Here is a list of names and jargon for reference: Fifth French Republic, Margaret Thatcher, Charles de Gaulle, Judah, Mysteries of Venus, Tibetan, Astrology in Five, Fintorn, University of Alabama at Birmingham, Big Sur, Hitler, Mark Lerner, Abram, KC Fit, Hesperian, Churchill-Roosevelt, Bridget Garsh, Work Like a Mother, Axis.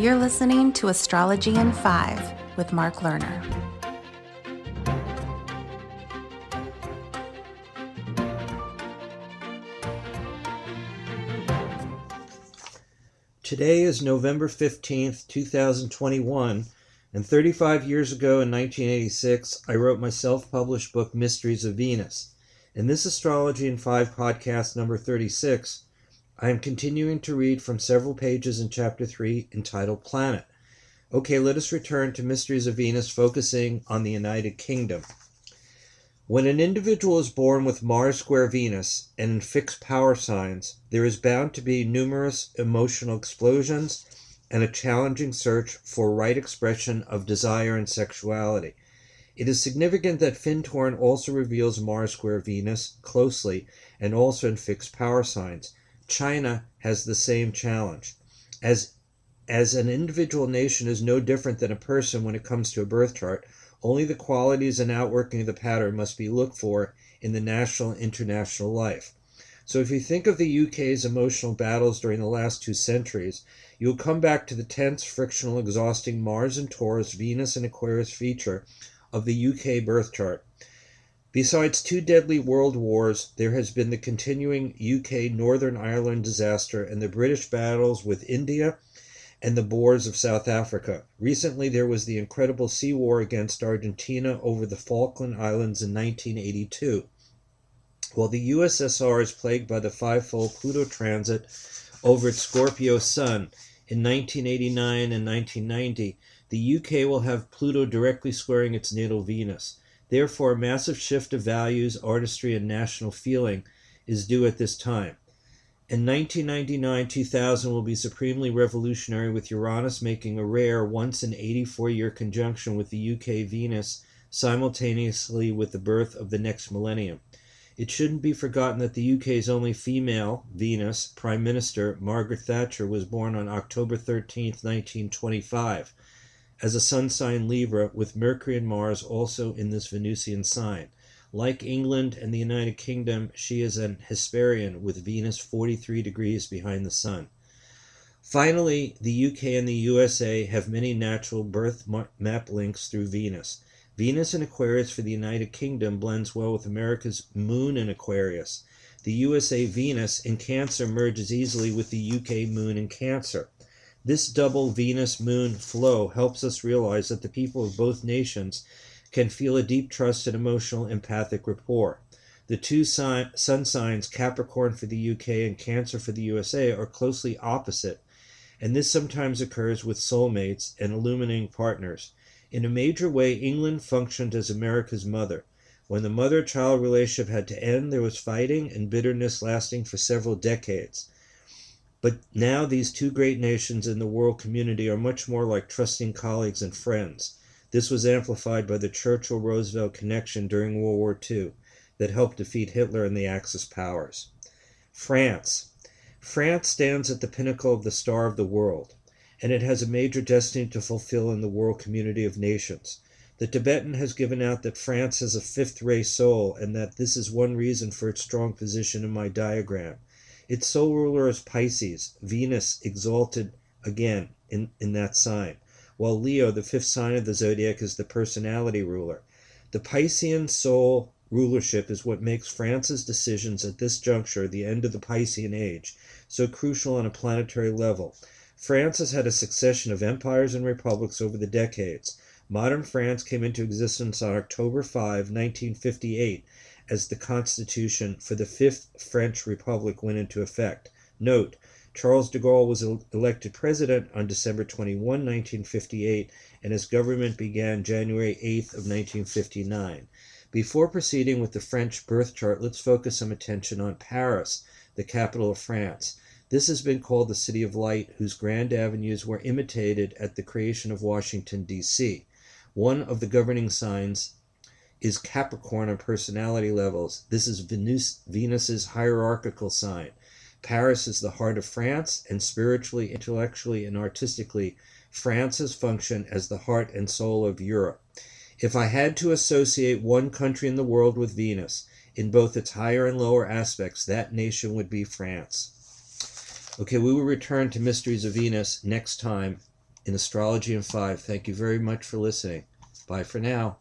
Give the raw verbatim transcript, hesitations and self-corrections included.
You're listening to Astrology in Five with Mark Lerner. Today is November fifteenth, two thousand twenty-one, and thirty-five years ago in nineteen eighty-six, I wrote my self-published book, Mysteries of Venus. In this Astrology in Five podcast number thirty-six, I am continuing to read from several pages in Chapter three entitled Planet. Okay, let us return to Mysteries of Venus, focusing on the United Kingdom. When an individual is born with Mars square Venus and in fixed power signs, there is bound to be numerous emotional explosions and a challenging search for right expression of desire and sexuality. It is significant that Fintorn also reveals Mars square Venus closely and also in fixed power signs. China has the same challenge. As, as an individual nation is no different than a person when it comes to a birth chart, only the qualities and outworking of the pattern must be looked for in the national and international life. So if you think of the U K's emotional battles during the last two centuries, you'll come back to the tense, frictional, exhausting Mars and Taurus, Venus and Aquarius feature of the U K birth chart. Besides two deadly world wars, there has been the continuing U K Northern Ireland disaster and the British battles with India and the Boers of South Africa. Recently, there was the incredible sea war against Argentina over the Falkland Islands in nineteen eighty-two. While the U S S R is plagued by the five-fold Pluto transit over its Scorpio sun in nineteen eighty-nine and nineteen ninety, the U K will have Pluto directly squaring its natal Venus. Therefore, a massive shift of values, artistry, and national feeling is due at this time. And nineteen ninety-nine to two thousand will be supremely revolutionary, with Uranus making a rare once-in-eighty-four-year conjunction with the U K Venus simultaneously with the birth of the next millennium. It shouldn't be forgotten that the U K's only female, Venus, Prime Minister, Margaret Thatcher, was born on October thirteenth, nineteen twenty-five. As a sun sign Libra, with Mercury and Mars also in this Venusian sign. Like England and the United Kingdom, she is an Hesperian, with Venus forty-three degrees behind the sun. Finally, the U K and the U S A have many natural birth map links through Venus. Venus in Aquarius for the United Kingdom blends well with America's Moon in Aquarius. The U S A Venus in Cancer merges easily with the U K Moon in Cancer. This double Venus-Moon flow helps us realize that the people of both nations can feel a deep trust and emotional empathic rapport. The two sun signs, Capricorn for the U K and Cancer for the U S A, are closely opposite, and this sometimes occurs with soulmates and illuminating partners. In a major way, England functioned as America's mother. When the mother-child relationship had to end, there was fighting and bitterness lasting for several decades. But now these two great nations in the world community are much more like trusting colleagues and friends. This was amplified by the Churchill-Roosevelt connection during World War Two that helped defeat Hitler and the Axis powers. France. France stands at the pinnacle of the star of the world, and it has a major destiny to fulfill in the world community of nations. The Tibetan has given out that France has a fifth ray soul, and that this is one reason for its strong position in my diagram. Its sole ruler is Pisces, Venus exalted again in, in that sign, while Leo, the fifth sign of the zodiac, is the personality ruler. The Piscean soul rulership is what makes France's decisions at this juncture, the end of the Piscean age, so crucial on a planetary level. France has had a succession of empires and republics over the decades. Modern France came into existence on October fifth, nineteen fifty-eight, as the Constitution for the Fifth French Republic went into effect. Note, Charles de Gaulle was elected president on December twenty-first, nineteen fifty-eight, and his government began January eighth of nineteen fifty-nine. Before proceeding with the French birth chart, let's focus some attention on Paris, the capital of France. This has been called the City of Light, whose grand avenues were imitated at the creation of Washington, D C. One of the governing signs is Capricorn on personality levels. This is Venus, Venus's hierarchical sign. Paris is the heart of France, and spiritually, intellectually, and artistically, France has functioned as the heart and soul of Europe. If I had to associate one country in the world with Venus, in both its higher and lower aspects, that nation would be France. Okay, we will return to Mysteries of Venus next time in Astrology in Five. Thank you very much for listening. Bye for now.